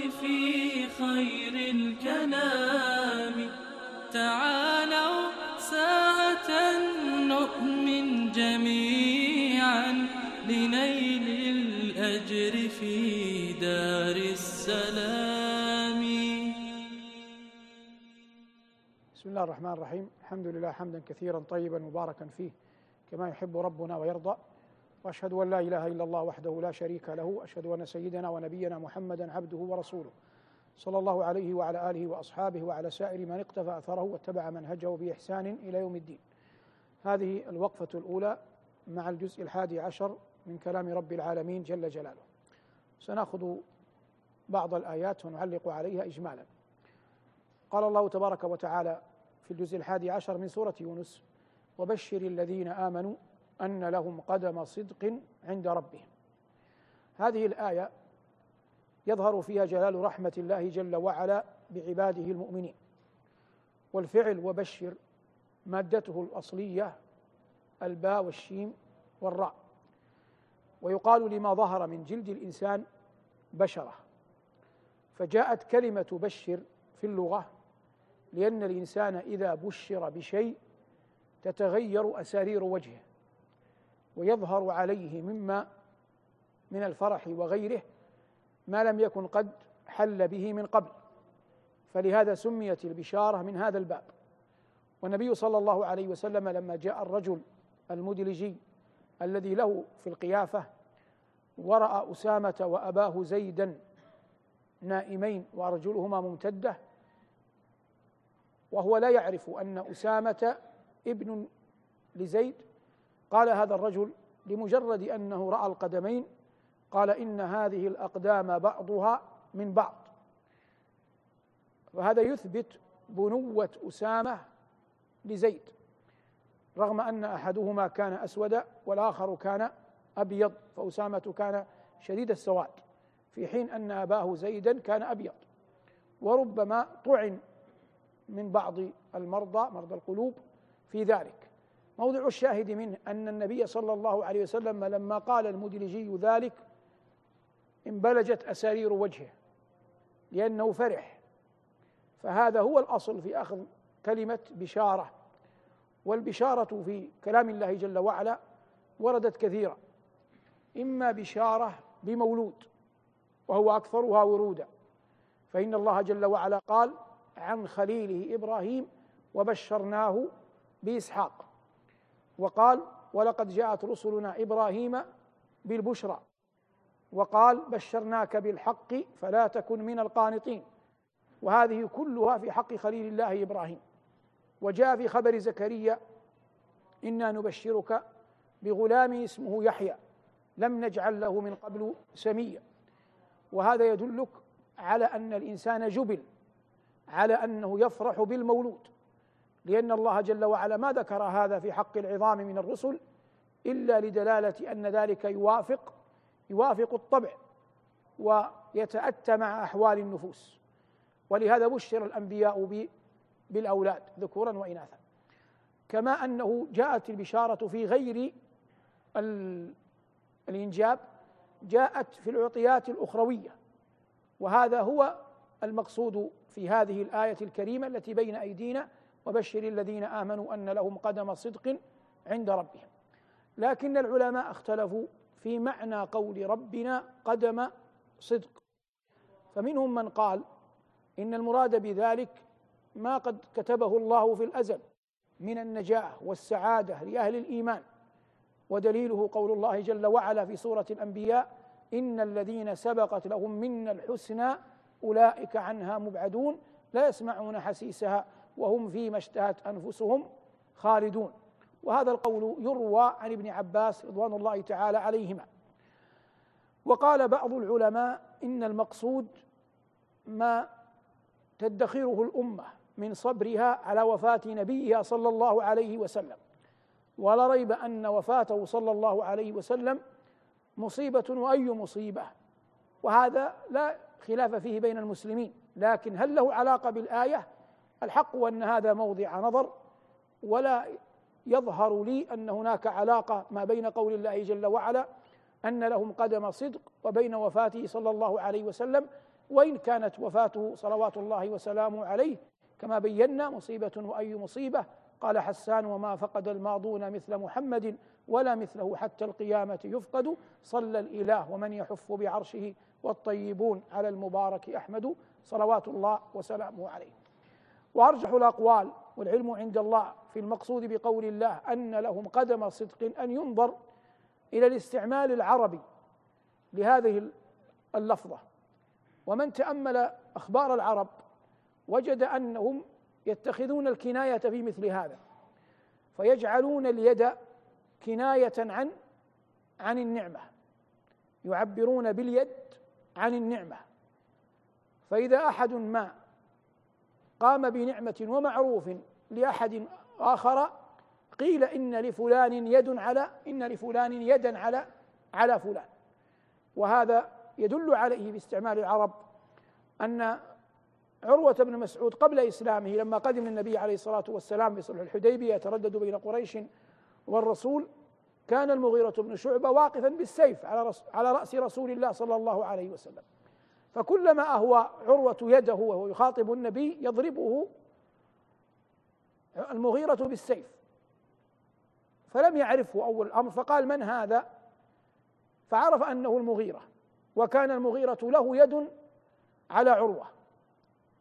في خير الكلام. تعالوا ساعة نؤمن جميعا لنيل الأجر في دار السلام. بسم الله الرحمن الرحيم. الحمد لله حمدا كثيرا طيبا مباركا فيه كما يحب ربنا ويرضى، وأشهد أن لا إله إلا الله وحده لا شريك له، أشهد أن سيدنا ونبينا محمدا عبده ورسوله صلى الله عليه وعلى آله وأصحابه وعلى سائر من اقتفى أثره واتبع منهجه بإحسان إلى يوم الدين. هذه الوقفة الأولى مع الجزء 11 من كلام رب العالمين جل جلاله. سنأخذ بعض الآيات ونعلق عليها إجمالا. قال الله تبارك وتعالى في الجزء 11 من سورة يونس: وبشر الذين آمنوا أن لهم قدم صدق عند ربهم. هذه الآية يظهر فيها جلال رحمة الله جل وعلا بعباده المؤمنين. والفعل وبشر مادته الأصلية الباء والشيم والراء، ويقال لما ظهر من جلد الإنسان بشرة، فجاءت كلمة بشر في اللغة لأن الإنسان إذا بشر بشيء تتغير أسارير وجهه ويظهر عليه مما من الفرح وغيره ما لم يكن قد حل به من قبل، فلهذا سميت البشارة من هذا الباب. والنبي صلى الله عليه وسلم لما جاء الرجل المدلجي الذي له في القيافة ورأى أسامة وأباه زيدا نائمين وأرجلهما ممتدة، وهو لا يعرف أن أسامة ابن لزيد، قال هذا الرجل لمجرد أنه رأى القدمين، قال إن هذه الأقدام بعضها من بعض. وهذا يثبت بنوة أسامة لزيد، رغم أن أحدهما كان أسود والآخر كان أبيض، فأسامة كان شديد السواد في حين أن أباه زيدا كان أبيض. وربما طعن من بعض المرضى، مرضى القلوب، في ذلك. موضع الشاهد منه أن النبي صلى الله عليه وسلم لما قال المدلجي ذلك انبلجت أسارير وجهه لأنه فرح، فهذا هو الأصل في أخذ كلمة بشارة. والبشارة في كلام الله جل وعلا وردت كثيرا، إما بشارة بمولود وهو أكثرها ورودا، فإن الله جل وعلا قال عن خليله إبراهيم وبشرناه بإسحاق، وقال ولقد جاءت رسلنا إبراهيم بالبشرى، وقال بشرناك بالحق فلا تكن من القانطين. وهذه كلها في حق خليل الله إبراهيم. وجاء في خبر زكريا إنا نبشرك بغلام اسمه يحيى لم نجعل له من قبل سميا. وهذا يدلك على أن الإنسان جبل على أنه يفرح بالمولود، لأن الله جل وعلا ما ذكر هذا في حق العظام من الرسل إلا لدلالة أن ذلك يوافق الطبع ويتأتى مع أحوال النفوس، ولهذا بشر الأنبياء بالأولاد ذكورا وإناثا. كما أنه جاءت البشارة في غير الإنجاب، جاءت في العطيات الأخروية، وهذا هو المقصود في هذه الآية الكريمة التي بين أيدينا: وبشر الذين آمنوا أن لهم قدم صدق عند ربهم. لكن العلماء اختلفوا في معنى قول ربنا قدم صدق، فمنهم من قال إن المراد بذلك ما قد كتبه الله في الأزل من النجاة والسعادة لأهل الإيمان، ودليله قول الله جل وعلا في سورة الأنبياء: إن الذين سبقت لهم منا الحسنى أولئك عنها مبعدون لا يسمعون حسيسها وهم فيما اشتهت أنفسهم خالدون. وهذا القول يروى عن ابن عباس رضوان الله تعالى عليهما. وقال بعض العلماء إن المقصود ما تدخره الأمة من صبرها على وفاة نبيها صلى الله عليه وسلم. ولا ريب أن وفاته صلى الله عليه وسلم مصيبة وأي مصيبة، وهذا لا خلاف فيه بين المسلمين، لكن هل له علاقة بالآية؟ الحق أن هذا موضع نظر، ولا يظهر لي أن هناك علاقة ما بين قول الله جل وعلا أن لهم قدم صدق وبين وفاته صلى الله عليه وسلم، وإن كانت وفاته صلوات الله وسلامه عليه كما بينا مصيبة وأي مصيبة. قال حسان: وما فقد الماضون مثل محمد ولا مثله حتى القيامة يفقد، صلى الإله ومن يحف بعرشه والطيبون على المبارك أحمد، صلوات الله وسلامه عليه. وأرجح الأقوال والعلم عند الله في المقصود بقول الله أن لهم قدم صدق أن ينظر إلى الاستعمال العربي لهذه اللفظة، ومن تأمل أخبار العرب وجد أنهم يتخذون الكناية في مثل هذا، فيجعلون اليد كناية عن النعمة، يعبرون باليد عن النعمة. فإذا أحد ما قام بنعمة ومعروف لأحد آخر قيل إن لفلان يدا على فلان، وهذا يدل عليه باستعمال العرب أن عروة بن مسعود قبل إسلامه لما قدم النبي عليه الصلاة والسلام في صلح الحديبية يتردد بين قريش والرسول، كان المغيرة بن شعبة واقفا بالسيف على رأس رسول الله صلى الله عليه وسلم، فكلما أهوى عروة يده وهو يخاطب النبي يضربه المغيرة بالسيف، فلم يعرفه أول الأمر فقال: من هذا؟ فعرف أنه المغيرة، وكان المغيرة له يد على عروة،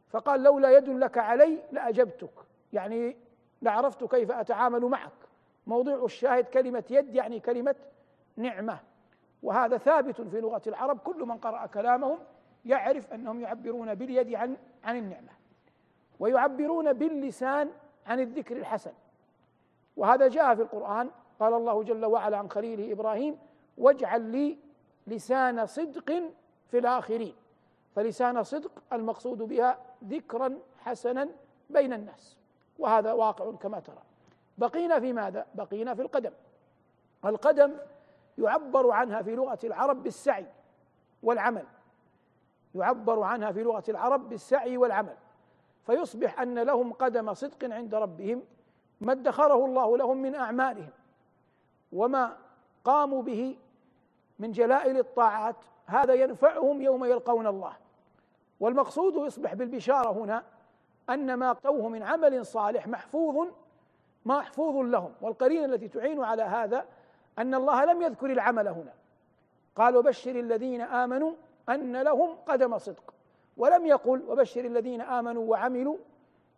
فقال: لولا يد لك علي لأجبتك، يعني لعرفت كيف أتعامل معك. موضوع الشاهد كلمة يد يعني كلمة نعمة، وهذا ثابت في لغة العرب، كل من قرأ كلامهم يعرف أنهم يعبرون باليد عن النعمة، ويعبرون باللسان عن الذكر الحسن، وهذا جاء في القرآن. قال الله جل وعلا عن خليله إبراهيم: واجعل لي لسان صدق في الآخرين. فلسان صدق المقصود بها ذكرا حسنا بين الناس، وهذا واقع كما ترى. بقينا في ماذا؟ بقينا في القدم. القدم يعبر عنها في لغة العرب بالسعي والعمل، فيصبح أن لهم قدم صدق عند ربهم ما ادخره الله لهم من أعمالهم وما قاموا به من جلائل الطاعات، هذا ينفعهم يوم يلقون الله. والمقصود يصبح بالبشارة هنا أن ما قوه من عمل صالح محفوظ لهم. والقرينة التي تعين على هذا أن الله لم يذكر العمل هنا، قال: وبشر الذين آمنوا أن لهم قدم صدق، ولم يقل وبشر الذين آمنوا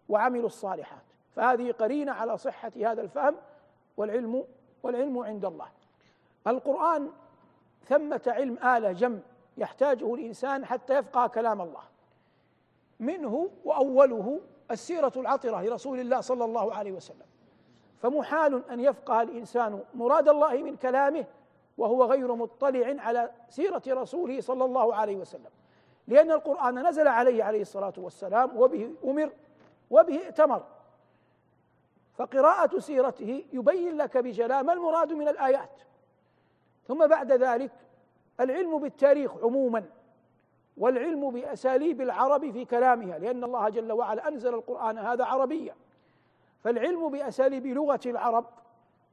وعملوا الصالحات، فهذه قرينة على صحة هذا الفهم، والعلم عند الله. القرآن ثمة علم آلة جمع يحتاجه الإنسان حتى يفقه كلام الله، منه وأوله السيرة العطرة لرسول الله صلى الله عليه وسلم، فمحال أن يفقه الإنسان مراد الله من كلامه وهو غير مطلع على سيرة رسوله صلى الله عليه وسلم، لأن القرآن نزل عليه الصلاة والسلام، وبه أمر وبه ائتمر، فقراءة سيرته يبين لك بجلاء ما المراد من الآيات. ثم بعد ذلك العلم بالتاريخ عموما، والعلم بأساليب العرب في كلامها، لأن الله جل وعلا أنزل القرآن هذا عربيا، فالعلم بأساليب لغة العرب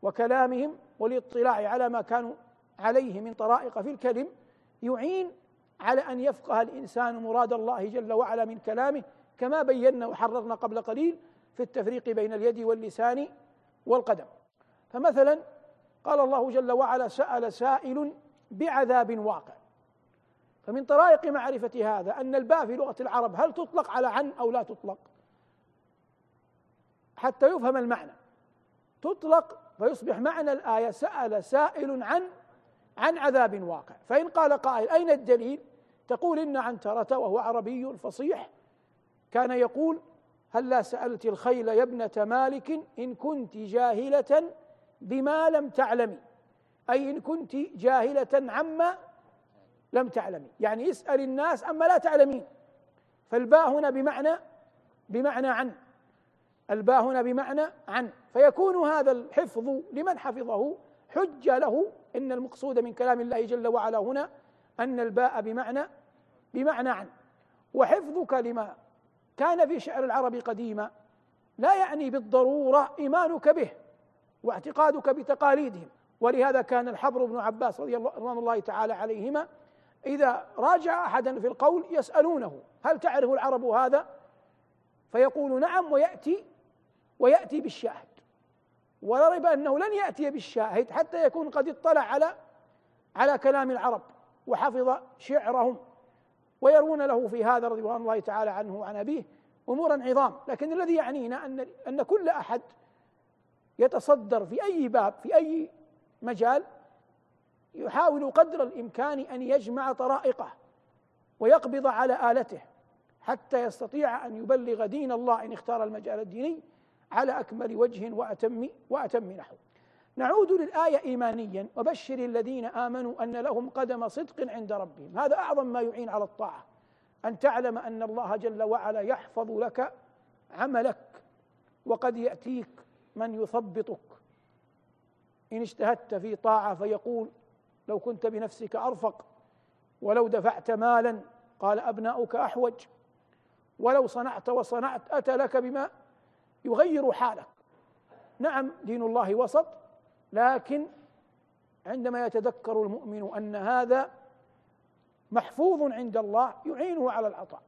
وكلامهم والاطلاع على ما كانوا عليه من طرائق في الكلم يعين على أن يفقه الإنسان مراد الله جل وعلا من كلامه، كما بينا وحررنا قبل قليل في التفريق بين اليد واللسان والقدم. فمثلا قال الله جل وعلا: سأل سائل بعذاب واقع. فمن طرائق معرفة هذا أن الباء في لغة العرب هل تطلق على عن أو لا تطلق حتى يفهم المعنى؟ تطلق، فيصبح معنى الآية: سأل سائل عن عذاب واقع. فإن قال قائل: أين الدليل؟ تقول: إن عنترة، وهو عربي فصيح، كان يقول: هلا سألت الخيل يا ابنة مالك إن كنت جاهلة بما لم تعلمي، أي إن كنت جاهلة عما لم تعلمي، يعني اسأل الناس أما لا تعلمين. فالباء هنا بمعنى عن، الباء هنا بمعنى عن، فيكون هذا الحفظ لمن حفظه حجة له إن المقصود من كلام الله جل وعلا هنا أن الباء بمعنى عن. وحفظ كلمة كان في شعر العرب قديما لا يعني بالضرورة إيمانك به واعتقادك بتقاليدهم، ولهذا كان الحبر بن عباس رضوان الله تعالى عليهما إذا راجع أحدا في القول يسألونه هل تعرف العرب هذا؟ فيقول نعم، ويأتي بالشاهد، ولا ريب أنه لن يأتي بالشاهد حتى يكون قد اطلع على كلام العرب وحفظ شعرهم، ويرون له في هذا رضوان الله تعالى عنه وعن أبيه أمورا عظام. لكن الذي يعنينا أن كل أحد يتصدر في أي باب في أي مجال يحاول قدر الإمكان أن يجمع طرائقه ويقبض على آلته حتى يستطيع أن يبلغ دين الله إن اختار المجال الديني على أكمل وجه وأتم نحو. نعود للآية إيمانيا، وبشر الذين آمنوا أن لهم قدم صدق عند ربهم. هذا أعظم ما يعين على الطاعة، أن تعلم أن الله جل وعلا يحفظ لك عملك، وقد يأتيك من يثبطك إن اجتهدت في طاعة فيقول لو كنت بنفسك أرفق، ولو دفعت مالا قال أبناؤك أحوج، ولو صنعت وصنعت أتى لك بما يغير حالك. نعم دين الله وسط، لكن عندما يتذكر المؤمن أن هذا محفوظ عند الله يعينه على العطاء.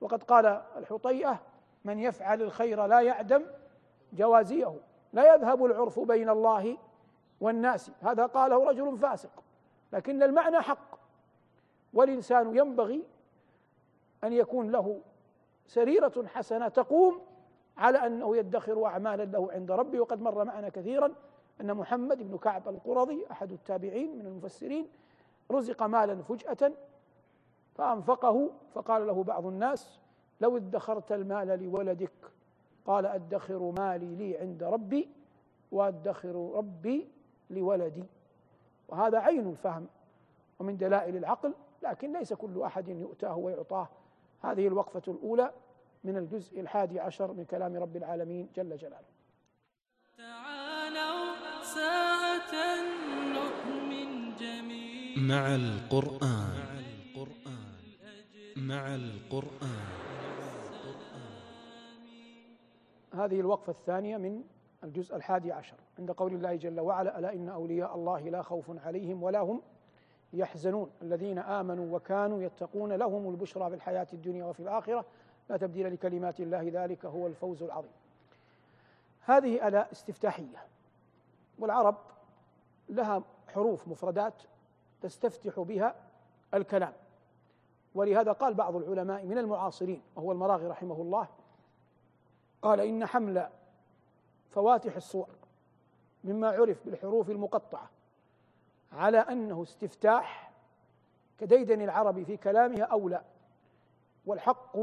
وقد قال الحطيئة من يفعل الخير لا يعدم جوازيه لا يذهب العرف بين الله والناس. هذا قاله رجل فاسق، لكن المعنى حق، والإنسان ينبغي أن يكون له سريرة حسنة تقوم على أنه يدخر أعمالا له عند ربه. وقد مر معنا كثيرا أن محمد بن كعب القرظي أحد التابعين من المفسرين رزق مالا فجأة فأنفقه، فقال له بعض الناس لو ادخرت المال لولدك، قال أدخر مالي لي عند ربي وأدخر ربي لولدي. وهذا عين الفهم ومن دلائل العقل، لكن ليس كل أحد يؤتاه ويعطاه. هذه الوقفة الأولى من الجزء 11 من كلام رب العالمين جل جلاله. تعالوا ساعة نؤمن جميعا مع القرآن هذه الوقفة الثانية من الجزء 11 عند قول الله جل وعلا ألا إن أولياء الله لا خوف عليهم ولا هم يحزنون الذين آمنوا وكانوا يتقون لهم البشرى في الحياة الدنيا وفي الآخرة لا تبديل لكلمات الله ذلك هو الفوز العظيم. هذه ألا استفتاحية، والعرب لها حروف مفردات تستفتح بها الكلام، ولهذا قال بعض العلماء من المعاصرين وهو المراغي رحمه الله قال إن حمل فواتح الصور مما عرف بالحروف المقطعة على أنه استفتاح كديدن العرب في كلامها أولى، والحق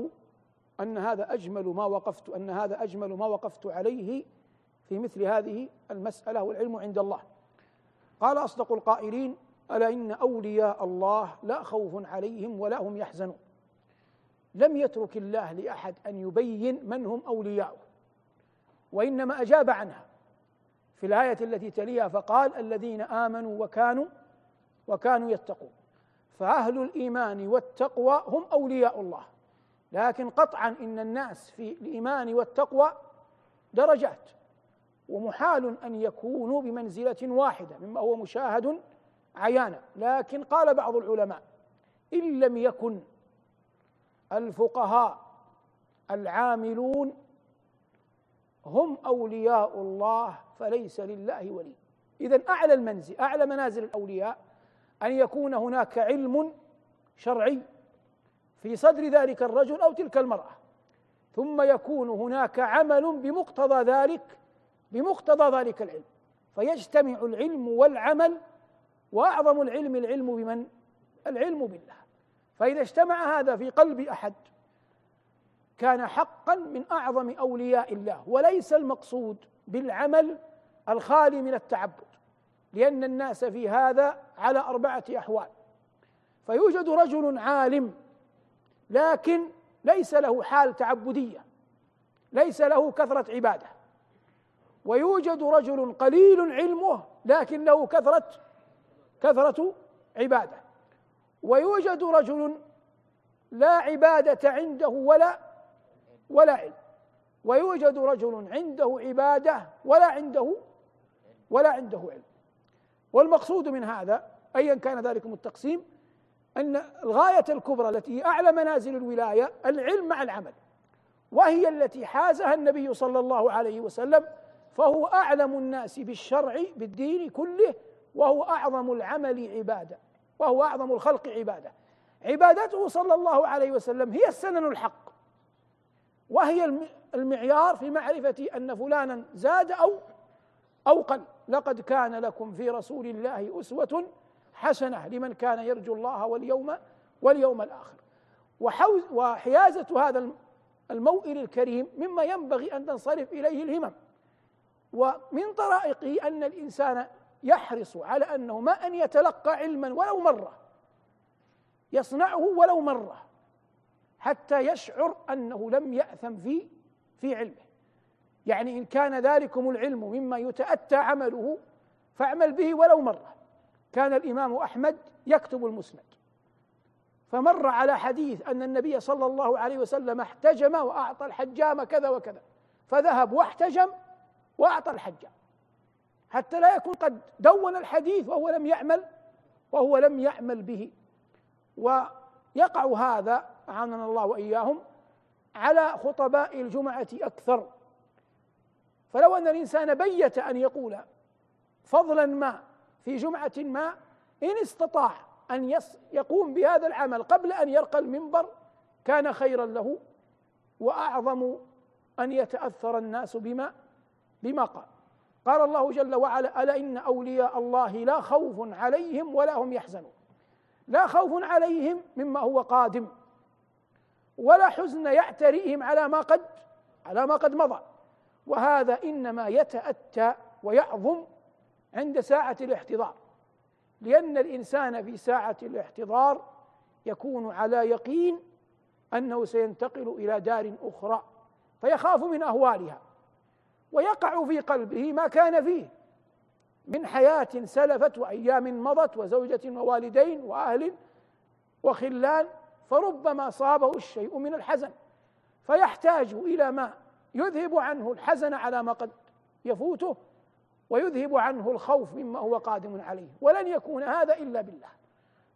أن هذا أجمل ما وقفت عليه في مثل هذه المسألة، والعلم عند الله. قال أصدق القائلين ألا إن أولياء الله لا خوف عليهم ولا هم يحزنون. لم يترك الله لأحد أن يبين من هم أولياؤه، وإنما أجاب عنها في الآية التي تليها فقال الذين آمنوا وكانوا يتقون. فأهل الإيمان والتقوى هم أولياء الله، لكن قطعا إن الناس في الإيمان والتقوى درجات، ومحال أن يكونوا بمنزلة واحدة مما هو مشاهد عيانا. لكن قال بعض العلماء إن لم يكن الفقهاء العاملون هم أولياء الله فليس لله ولي. إذن أعلى منازل الأولياء أن يكون هناك علم شرعي في صدر ذلك الرجل أو تلك المرأة، ثم يكون هناك عمل بمقتضى ذلك العلم، فيجتمع العلم والعمل. وأعظم العلم بمن؟ العلم بالله. فإذا اجتمع هذا في قلب أحد كان حقا من أعظم أولياء الله. وليس المقصود بالعمل الخالي من التعبد، لأن الناس في هذا على 4 أحوال، فيوجد رجل عالم لكن ليس له حال تعبدية، ليس له كثرة عبادة. ويوجد رجل قليل علمه لكن له كثرة عبادة، ويوجد رجل لا عبادة عنده ولا علم، ويوجد رجل عنده عبادة ولا عنده علم. والمقصود من هذا أيا كان ذلكم التقسيم أن الغاية الكبرى التي هي أعلى منازل الولاية العلم مع العمل، وهي التي حازها النبي صلى الله عليه وسلم، فهو أعلم الناس بالشرع بالدين كله، وهو أعظم العمل عبادة، وهو أعظم الخلق عبادة. عبادته صلى الله عليه وسلم هي السنن الحق، وهي المعيار في معرفة أن فلانا زاد أو قل. لقد كان لكم في رسول الله أسوة حسنة لمن كان يرجو الله واليوم الآخر. وحيازة هذا الموئل الكريم مما ينبغي أن تنصرف إليه الهمم، ومن طرائقه أن الإنسان يحرص على أنه ما أن يتلقى علما ولو مرة، يصنعه ولو مرة، حتى يشعر أنه لم يأثم في علمه. يعني إن كان ذلكم العلم مما يتأتى عمله فاعمل به ولو مرة. كان الإمام أحمد يكتب المسند، فمر على حديث أن النبي صلى الله عليه وسلم احتجم وأعطى الحجام كذا وكذا، فذهب واحتجم وأعطى الحجام، حتى لا يكون قد دون الحديث وهو لم يعمل به. ويقع هذا أعاننا الله وإياهم على خطباء الجمعة أكثر. فلو أن الإنسان بيت أن يقول فضلا ما في جمعة ما، إن استطاع أن يقوم بهذا العمل قبل أن يرقى المنبر كان خيرا له، وأعظم أن يتأثر الناس بما قال. قال الله جل وعلا: ألا إن أولياء الله لا خوف عليهم ولا هم يحزنون. لا خوف عليهم مما هو قادم، ولا حزن يعتريهم على ما قد مضى، وهذا إنما يتأتى ويعظم عند ساعة الاحتضار، لأن الإنسان في ساعة الاحتضار يكون على يقين أنه سينتقل إلى دار أخرى، فيخاف من أهوالها، ويقع في قلبه ما كان فيه من حياة سلفت وأيام مضت وزوجة ووالدين وأهل وخلان، فربما صابه الشيء من الحزن فيحتاج إلى ما يذهب عنه الحزن على ما قد يفوته، ويذهب عنه الخوف مما هو قادم عليه، ولن يكون هذا إلا بالله.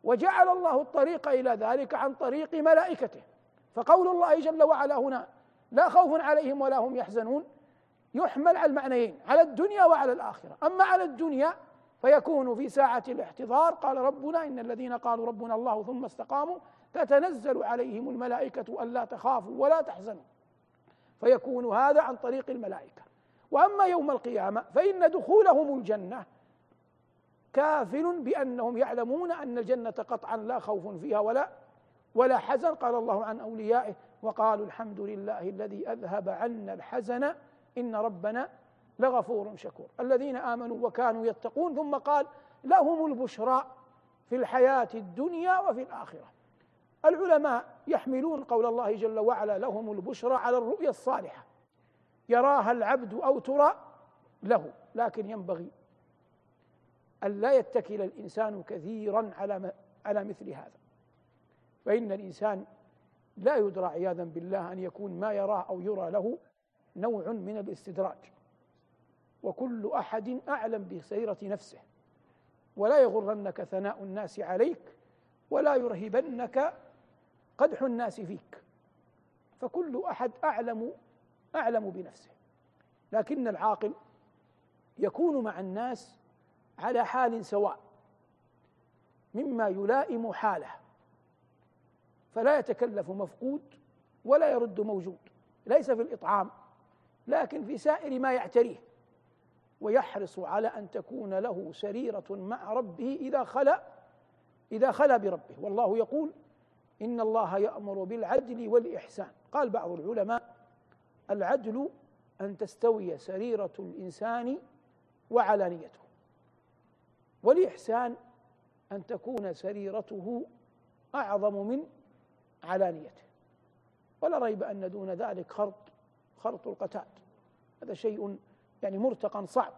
وجعل الله الطريق إلى ذلك عن طريق ملائكته، فقول الله جل وعلا هنا لا خوف عليهم ولا هم يحزنون يحمل على المعنيين، على الدنيا وعلى الآخرة. أما على الدنيا فيكون في ساعة الاحتضار، قال ربنا: إن الذين قالوا ربنا الله ثم استقاموا تتنزل عليهم الملائكة ألا تخافوا ولا تحزنوا، فيكون هذا عن طريق الملائكة. وأما يوم القيامة فإن دخولهم الجنة كافل بأنهم يعلمون أن الجنة قطعا لا خوف فيها ولا حزن. قال الله عن أوليائه: وقالوا الحمد لله الذي أذهب عنا الحزن إن ربنا لغفور شكور. الذين آمنوا وكانوا يتقون. ثم قال: لهم البشرى في الحياة الدنيا وفي الآخرة. العلماء يحملون قول الله جل وعلا لهم البشرى على الرؤيا الصالحة يراها العبد أو ترى له، لكن ينبغي أن لا يتكل الإنسان كثيرا على مثل هذا، فإن الإنسان لا يدرى عياذا بالله أن يكون ما يراه أو يرى له نوع من الاستدراج، وكل أحد أعلم بسيرة نفسه. ولا يغرنك ثناء الناس عليك ولا يرهبنك قدح الناس فيك، فكل أحد أعلم بنفسه. لكن العاقل يكون مع الناس على حال سواء مما يلائم حاله، فلا يتكلف مفقود ولا يرد موجود، ليس في الإطعام لكن في سائر ما يعتريه، ويحرص على أن تكون له سريرة مع ربه إذا خلا بربه. والله يقول: إن الله يأمر بالعدل والإحسان. قال بعض العلماء: العدل أن تستوي سريرة الإنسان وعلانيته، والإحسان أن تكون سريرته أعظم من علانيته. ولا ريب أن دون ذلك خرط القتاد، هذا شيء يعني مرتقى صعب.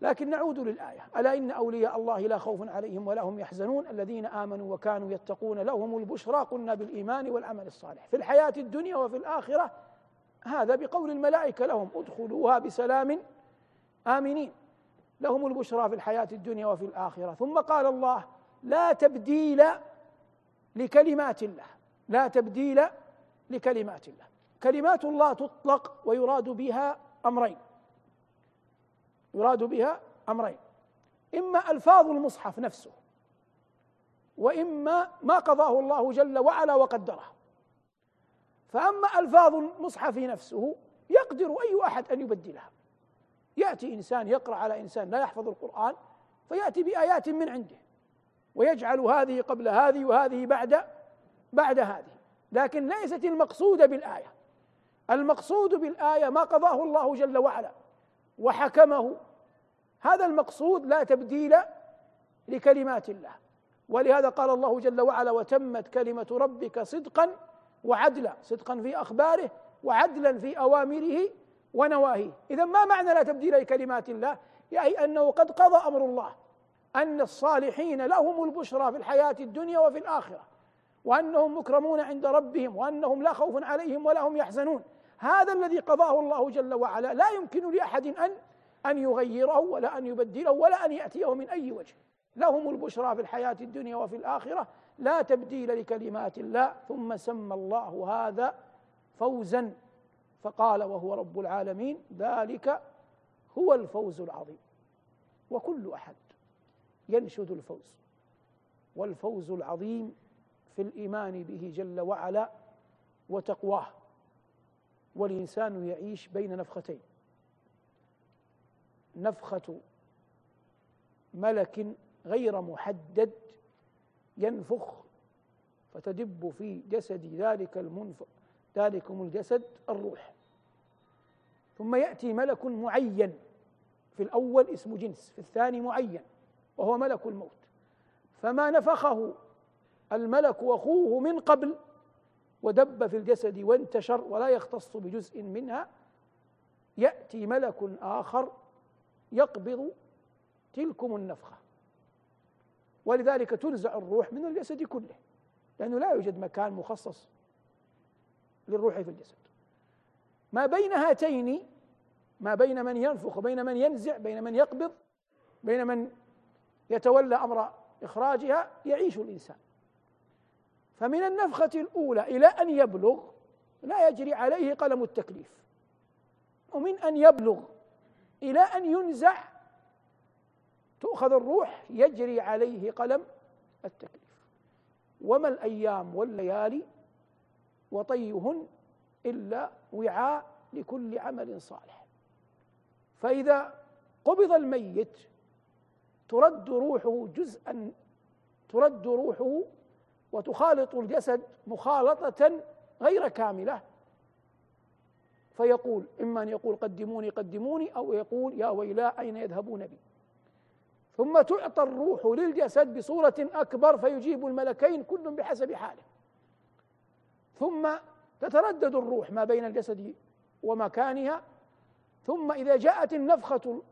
لكن نعود للآية: ألا إن أولياء الله لا خوف عليهم ولا هم يحزنون الذين آمنوا وكانوا يتقون لهم البشرى قلنا بالإيمان والعمل الصالح في الحياة الدنيا وفي الآخرة، هذا بقول الملائكة لهم: ادخلوها بسلام آمنين، لهم البشرى في الحياة الدنيا وفي الآخرة. ثم قال الله: لا تبديل لكلمات الله، لا تبديل لكلمات الله. كلمات الله تطلق ويراد بها أمرين، يراد بها أمرين: إما ألفاظ المصحف نفسه، وإما ما قضاه الله جل وعلا وقدره. فأما ألفاظ المصحف نفسه يقدر أي أحد أن يبدلها، يأتي إنسان يقرأ على إنسان لا يحفظ القرآن فيأتي بآيات من عنده ويجعل هذه قبل هذه وهذه بعد هذه، لكن ليست المقصودة بالآية. المقصود بالآية ما قضاه الله جل وعلا وحكمه، هذا المقصود، لا تبديل لكلمات الله. ولهذا قال الله جل وعلا: وتمت كلمة ربك صدقا وعدلا، صدقا في أخباره وعدلا في أوامره ونواهيه. إذن ما معنى لا تبديل لكلمات الله؟ يعني أنه قد قضى أمر الله أن الصالحين لهم البشرى في الحياة الدنيا وفي الآخرة، وأنهم مكرمون عند ربهم، وأنهم لا خوف عليهم ولا هم يحزنون. هذا الذي قضاه الله جل وعلا لا يمكن لأحد أن يغيره ولا أن يبدله ولا أن يأتيه من أي وجه، لهم البشرى في الحياة الدنيا وفي الآخرة، لا تبديل لكلمات الله. ثم سمى الله هذا فوزا فقال وهو رب العالمين: ذلك هو الفوز العظيم. وكل أحد ينشد الفوز، والفوز العظيم في الإيمان به جل وعلا وتقواه. والإنسان يعيش بين نفختين: نفخة ملك غير محدد ينفخ فتدب في جسد ذلكم الجسد الروح، ثم يأتي ملك معين، في الأول اسم جنس، في الثاني معين وهو ملك الموت، فما نفخه الملك وأخوه من قبل ودب في الجسد وانتشر ولا يختص بجزء منها، يأتي ملك آخر يقبض تلكم النفخة. ولذلك تنزع الروح من الجسد كله، لأنه لا يوجد مكان مخصص للروح في الجسد. ما بين هاتين، ما بين من ينفخ وبين من ينزع، بين من يقبض بين من يتولى أمر إخراجها، يعيش الإنسان. فمن النفخة الأولى إلى أن يبلغ لا يجري عليه قلم التكليف، ومن أن يبلغ إلى أن ينزع تؤخذ الروح يجري عليه قلم التكليف. وما الأيام والليالي وطيهن إلا وعاء لكل عمل صالح. فإذا قبض الميت ترد روحه وتخالط الجسد مخالطة غير كاملة، فيقول إما أن يقول قدموني قدموني، أو يقول يا ويلا أين يذهبون بي. ثم تعطى الروح للجسد بصورة أكبر فيجيب الملكين كل بحسب حاله، ثم تتردد الروح ما بين الجسد ومكانها. ثم إذا جاءت النفخة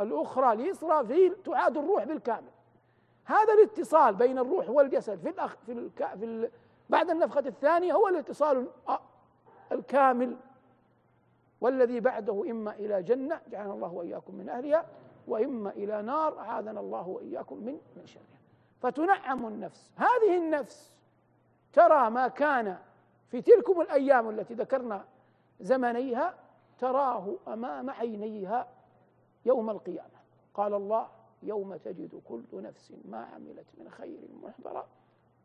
الأخرى لإسرافيل تعاد الروح بالكامل. هذا الاتصال بين الروح والجسد بعد النفخة الثانية هو الاتصال الكامل، والذي بعده إما إلى جنة جعلنا الله وإياكم من أهلها، وإما إلى نار أعاذنا الله وإياكم من شرها. فتنعم النفس، هذه النفس ترى ما كان في تلكم الأيام التي ذكرنا زمنيها، تراه أمام عينيها يوم القيامة. قال الله: يوم تجد كل نفس ما عملت من خير محضرا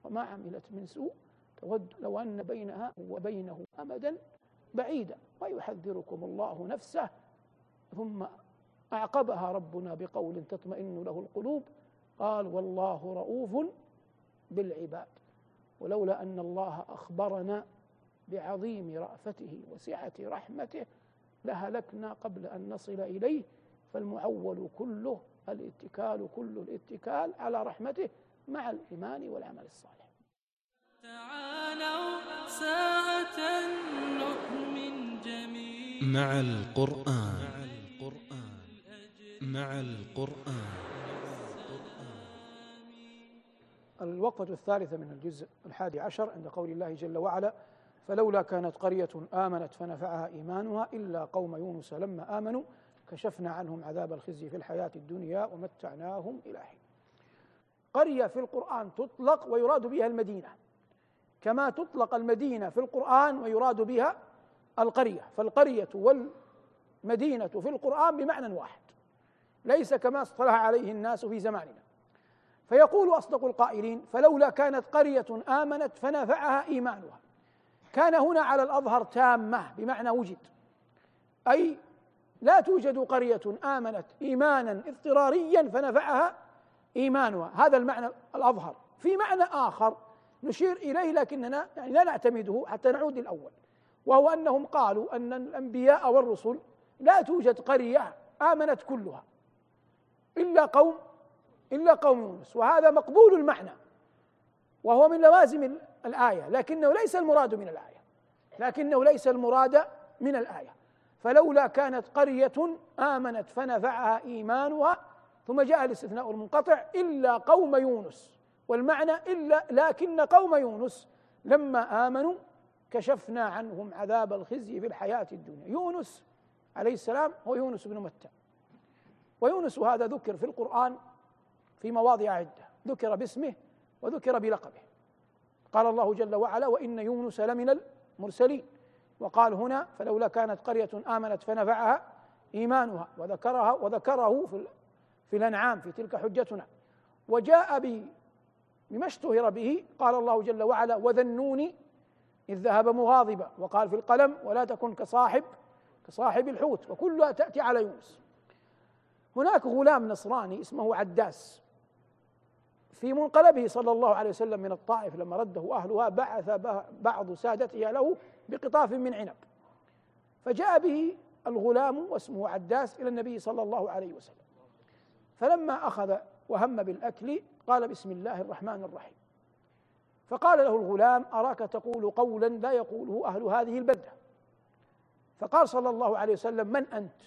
وما عملت من سوء تود لو أن بينها وبينه أمدا بعيدا ويحذركم الله نفسه. ثم أعقبها ربنا بقول تطمئن له القلوب قال: والله رؤوف بالعباد. ولولا أن الله أخبرنا بعظيم رأفته وسعة رحمته لهلكنا قبل أن نصل إليه. فالمعول كله الاتكال، كل الاتكال على رحمته مع الإيمان والعمل الصالح. ولو ساعة نؤمن جميعا مع القرآن مع القرآن. الوقفة الثالثة من الجزء 11 عند قول الله جل وعلا: فلولا كانت قرية آمنت فنفعها إيمانها إلا قوم يونس لما آمنوا كشفنا عنهم عذاب الخزي في الحياة الدنيا ومتعناهم إلى حين. قرية في القرآن تطلق ويراد بها المدينة، كما تطلق المدينة في القرآن ويراد بها القرية، فالقرية والمدينة في القرآن بمعنى واحد، ليس كما اصطلح عليه الناس في زماننا. فيقول أصدق القائلين: فلولا كانت قرية آمنت فنفعها إيمانها. كان هنا على الأظهر تامة بمعنى وجد، أي لا توجد قرية آمنت إيمانا اضطراريا فنفعها إيمانها، هذا المعنى الأظهر. في معنى آخر نشير إليه لكننا يعني لا نعتمده حتى نعود للأول، وهو أنهم قالوا أن الأنبياء والرسل لا توجد قرية آمنت كلها إلا قوم يونس، وهذا مقبول المعنى وهو من لوازم الآية، لكنه ليس المراد من الآية. فلولا كانت قرية آمنت فنفعها إيمانها، ثم جاء الاستثناء المنقطع إلا قوم يونس، والمعنى إلا لكن قوم يونس لما آمنوا كشفنا عنهم عذاب الخزي في الحياة الدنيا. يونس عليه السلام هو يونس بن متى، ويونس هذا ذكر في القرآن في مواضع عدة، ذكر باسمه وذكر بلقبه. قال الله جل وعلا: وإن يونس لمن المرسلين. وقال هنا: فلولا كانت قرية آمنت فنفعها إيمانها، وذكره في الأنعام في تلك حجتنا. وجاء بما اشتهر به، قال الله جل وعلا: وذا النون إذ ذهب مغاضبا، وقال في القلم: ولا تكن كصاحب الحوت، وكلها تأتي على يونس. هناك غلام نصراني اسمه عداس، في منقلبه صلى الله عليه وسلم من الطائف لما رده أهلها بعث بعض سادتها له بقطاف من عنب، فجاء به الغلام واسمه عداس إلى النبي صلى الله عليه وسلم، فلما أخذ وهم بالأكل قال: بسم الله الرحمن الرحيم. فقال له الغلام: أراك تقول قولا لا يقوله أهل هذه البلدة. فقال صلى الله عليه وسلم: من أنت؟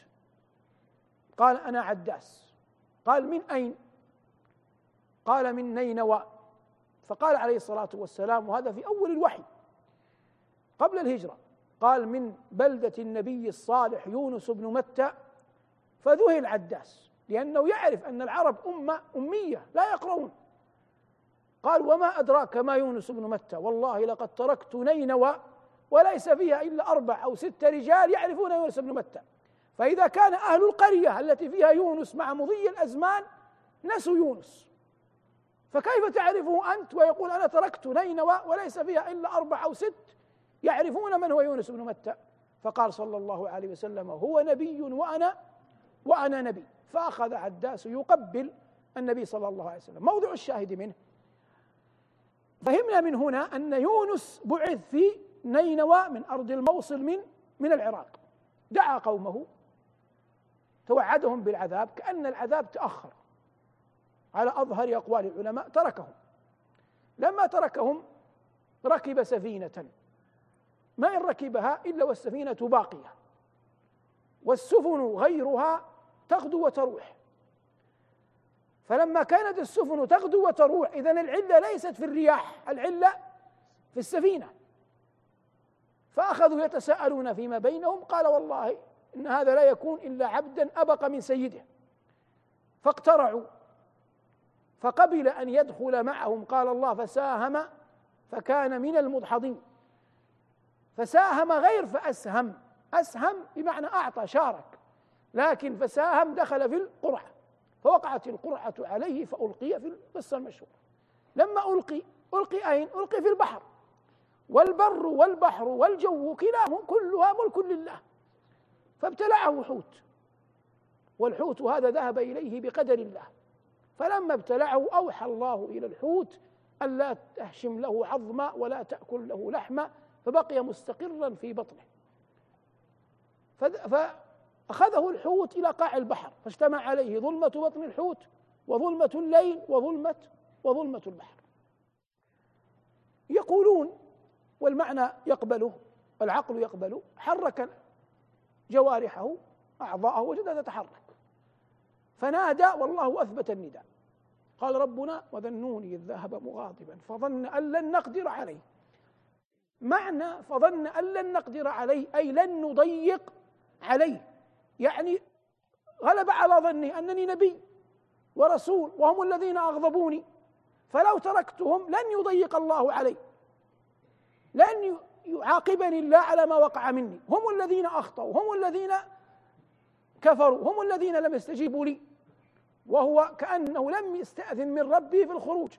قال: أنا عداس. قال: من أين؟ قال: من نينوى. فقال عليه الصلاة والسلام، وهذا في أول الوحي قبل الهجرة، قال: من بلدة النبي الصالح يونس بن متى. فذهل عداس لأنه يعرف أن العرب أمية لا يقرؤون. قال: وما أدراك ما يونس بن متى؟ والله لقد تركت نينوى وليس فيها إلا 4 أو 6 رجال يعرفون يونس بن متى. فإذا كان أهل القرية التي فيها يونس مع مضي الأزمان نسوا يونس، فكيف تعرفه أنت ويقول أنا تركت نينوى وليس فيها إلا 4 أو 6 يعرفون من هو يونس بن متى؟ فقال صلى الله عليه وسلم: هو نبي وأنا نبي. فأخذ عداس يقبل النبي صلى الله عليه وسلم. موضع الشاهد منه، فهمنا من هنا أن يونس بعث في نينوى من أرض الموصل من العراق، دعا قومه توعدهم بالعذاب، كأن العذاب تأخر على أظهر أقوال العلماء، تركهم. لما تركهم ركب سفينة، ما إن ركبها إلا والسفينة باقية، والسفن غيرها تغدو وتروح. فلما كانت السفن تغدو وتروح، إذن العلة ليست في الرياح، العلة في السفينة. فأخذوا يتساءلون فيما بينهم، قال: والله إن هذا لا يكون إلا عبدا أبق من سيده. فاقترعوا، فقبل أن يدخل معهم، قال الله: فساهم فكان من المدحضين. فساهم غير فأسهم، أسهم بمعنى أعطى شارك، لكن فساهم دخل في القرعة، فوقعت القرعة عليه فألقي، في القصة المشهورة. لما ألقي أين؟ ألقي في البحر، والبر والبحر والجو كلاهم كلها ملك لله. فابتلعه حوت، والحوت هذا ذهب إليه بقدر الله، فلما ابتلعه أوحى الله إلى الحوت ألا تهشم له عظما ولا تأكل له لحما، فبقي مستقرا في بطنه. فأخذه الحوت إلى قاع البحر، فاجتمع عليه ظلمة بطن الحوت وظلمة الليل وظلمة البحر. يقولون والمعنى يقبله والعقل يقبله، حرك جوارحه أعضاءه وجدها تتحرك، فنادى والله أثبت النداء. قال ربنا وذنوني إذ ذهب مغاضبا فظن أن لن نقدر عليه. معنى فظن أن لن نقدر عليه أي لن نضيق عليه، يعني غلب على ظني أنني نبي ورسول وهم الذين أغضبوني، فلو تركتهم لن يضيق الله علي، لن يعاقبني الله على ما وقع مني، هم الذين أخطأوا، هم الذين كفروا، هم الذين لم يستجيبوا لي، وهو كأنه لم يستأذن من ربه في الخروج،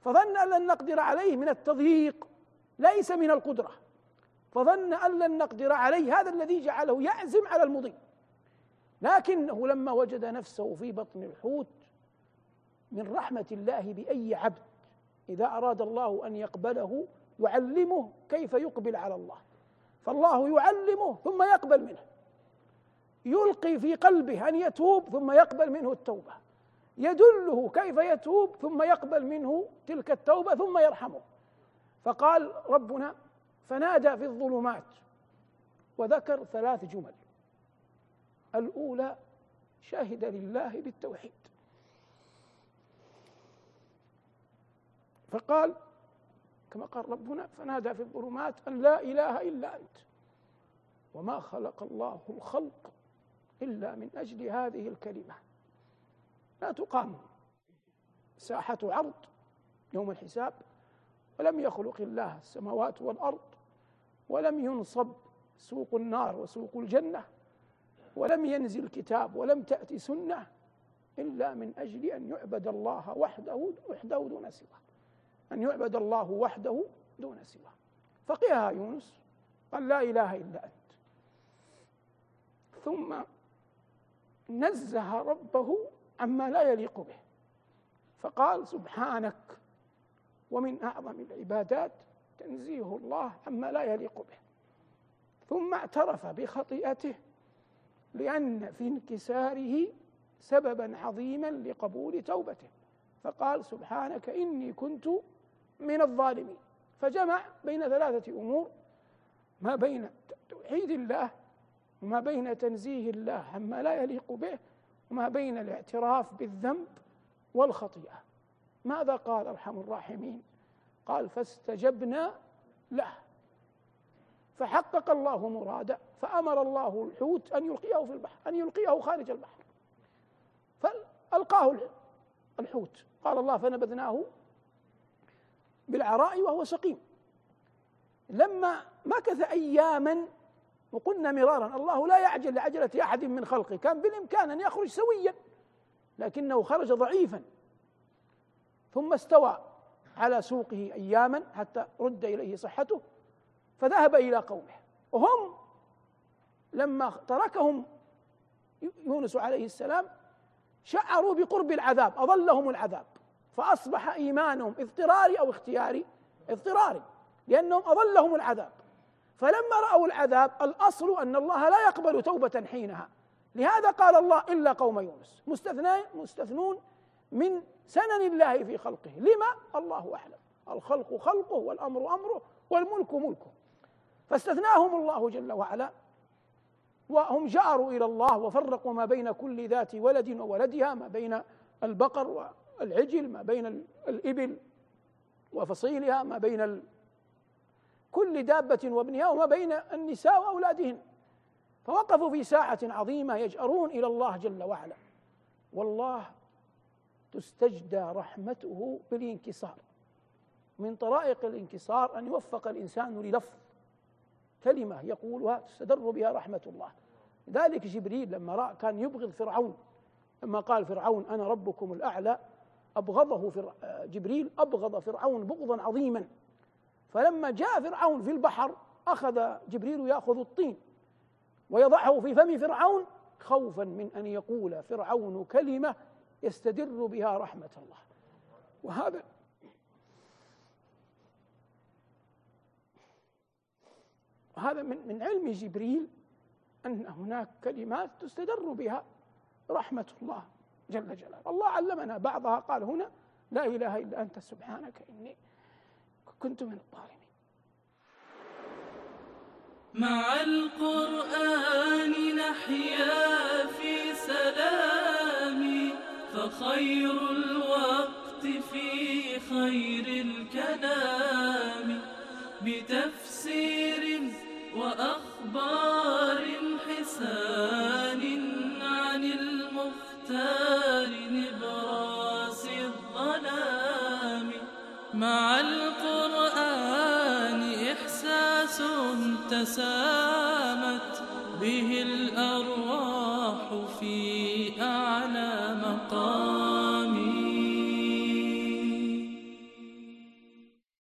فظن أن لن نقدر عليه من التضييق ليس من القدرة، فظن أن لن نقدر عليه، هذا الذي جعله يعزم على المضي. لكنه لما وجد نفسه في بطن الحوت من رحمة الله بأي عبد إذا أراد الله أن يقبله يعلمه كيف يقبل على الله، فالله يعلمه ثم يقبل منه، يلقي في قلبه أن يتوب ثم يقبل منه التوبة، يدله كيف يتوب ثم يقبل منه تلك التوبة ثم يرحمه. فقال ربنا فنادى في الظلمات، وذكر ثلاث جمل. الأولى شهد لله بالتوحيد، فقال كما قال ربنا فنادى في الظلمات أن لا إله إلا أنت وما خلق الله الخلق إلا من أجل هذه الكلمة لا تقام ساحة عرض يوم الحساب، ولم يخلق الله السماوات والأرض، ولم ينصب سوق النار وسوق الجنة، ولم ينزل كتاب ولم تأتي سنة إلا من أجل أن يعبد الله وحده دون سواه، أن يعبد الله وحده دون سواه. فقيها يونس قال لا إله إلا أنت، ثم نزه ربه عما لا يليق به فقال سبحانك، ومن أعظم العبادات تنزيه الله عما لا يليق به. ثم اعترف بخطيئته لأن في انكساره سببا عظيما لقبول توبته، فقال سبحانك إني كنت من الظالمين. فجمع بين ثلاثة أمور، ما بين توحيد الله، وما بين تنزيه الله عما لا يليق به، وما بين الاعتراف بالذنب والخطيئة. ماذا قال أرحم الراحمين؟ قال فاستجبنا له فحقق الله مراده، فأمر الله الحوت أن يلقيه في البحر، أن يلقيه خارج البحر، فألقاه الحوت. قال الله فنبذناه بالعراء وهو سقيم. لما مكث أياما، وقلنا مرارا الله لا يعجل لعجلة أحد من خلقه، كان بالإمكان أن يخرج سويا لكنه خرج ضعيفا، ثم استوى على سوقه أياما حتى رد إليه صحته، فذهب إلى قومه، وهم لما تركهم يونس عليه السلام شعروا بقرب العذاب، أظلهم العذاب، فأصبح إيمانهم اضطراري أو اختياري؟ اضطراري، لأنهم أظلهم العذاب. فلما رأوا العذاب، الأصل أن الله لا يقبل توبة حينها، لهذا قال الله إلا قوم يونس، مستثنون من سنن الله في خلقه، لما؟ الله أعلم، الخلق خلقه والأمر أمره والملك ملكه. فاستثناهم الله جل وعلا، وهم جاروا إلى الله وفرقوا ما بين كل ذات ولد وولدها، ما بين البقر والعجل، ما بين الإبل وفصيلها، ما بين كل دابة وابنها، وما بين النساء وأولادهن، فوقفوا في ساعة عظيمة يجأرون إلى الله جل وعلا. والله تستجدى رحمته بالانكسار، من طرائق الانكسار أن يوفق الإنسان للفظ كلمة يقولها تستدر بها رحمة الله. ذلك جبريل لما رأى كان يبغض فرعون، لما قال فرعون أنا ربكم الأعلى، أبغضه جبريل، أبغض فرعون بغضا عظيما، فلما جاء فرعون في البحر أخذ جبريل يأخذ الطين ويضعه في فم فرعون خوفا من أن يقول فرعون كلمة يستدر بها رحمة الله. وهذا من علم جبريل أن هناك كلمات تستدر بها رحمة الله جل جلاله. الله علمنا بعضها، قال هنا لا إله إلا أنت سبحانك إني كنت من الظالمين. مع القرآن نحيا في سلام، فخير الوقت في خير الكلام، بتفسير وأخبار حسان عن المختار نبراس الظلام. مع القرآن إحساس تسامت به الأرواح في أعلى مقام.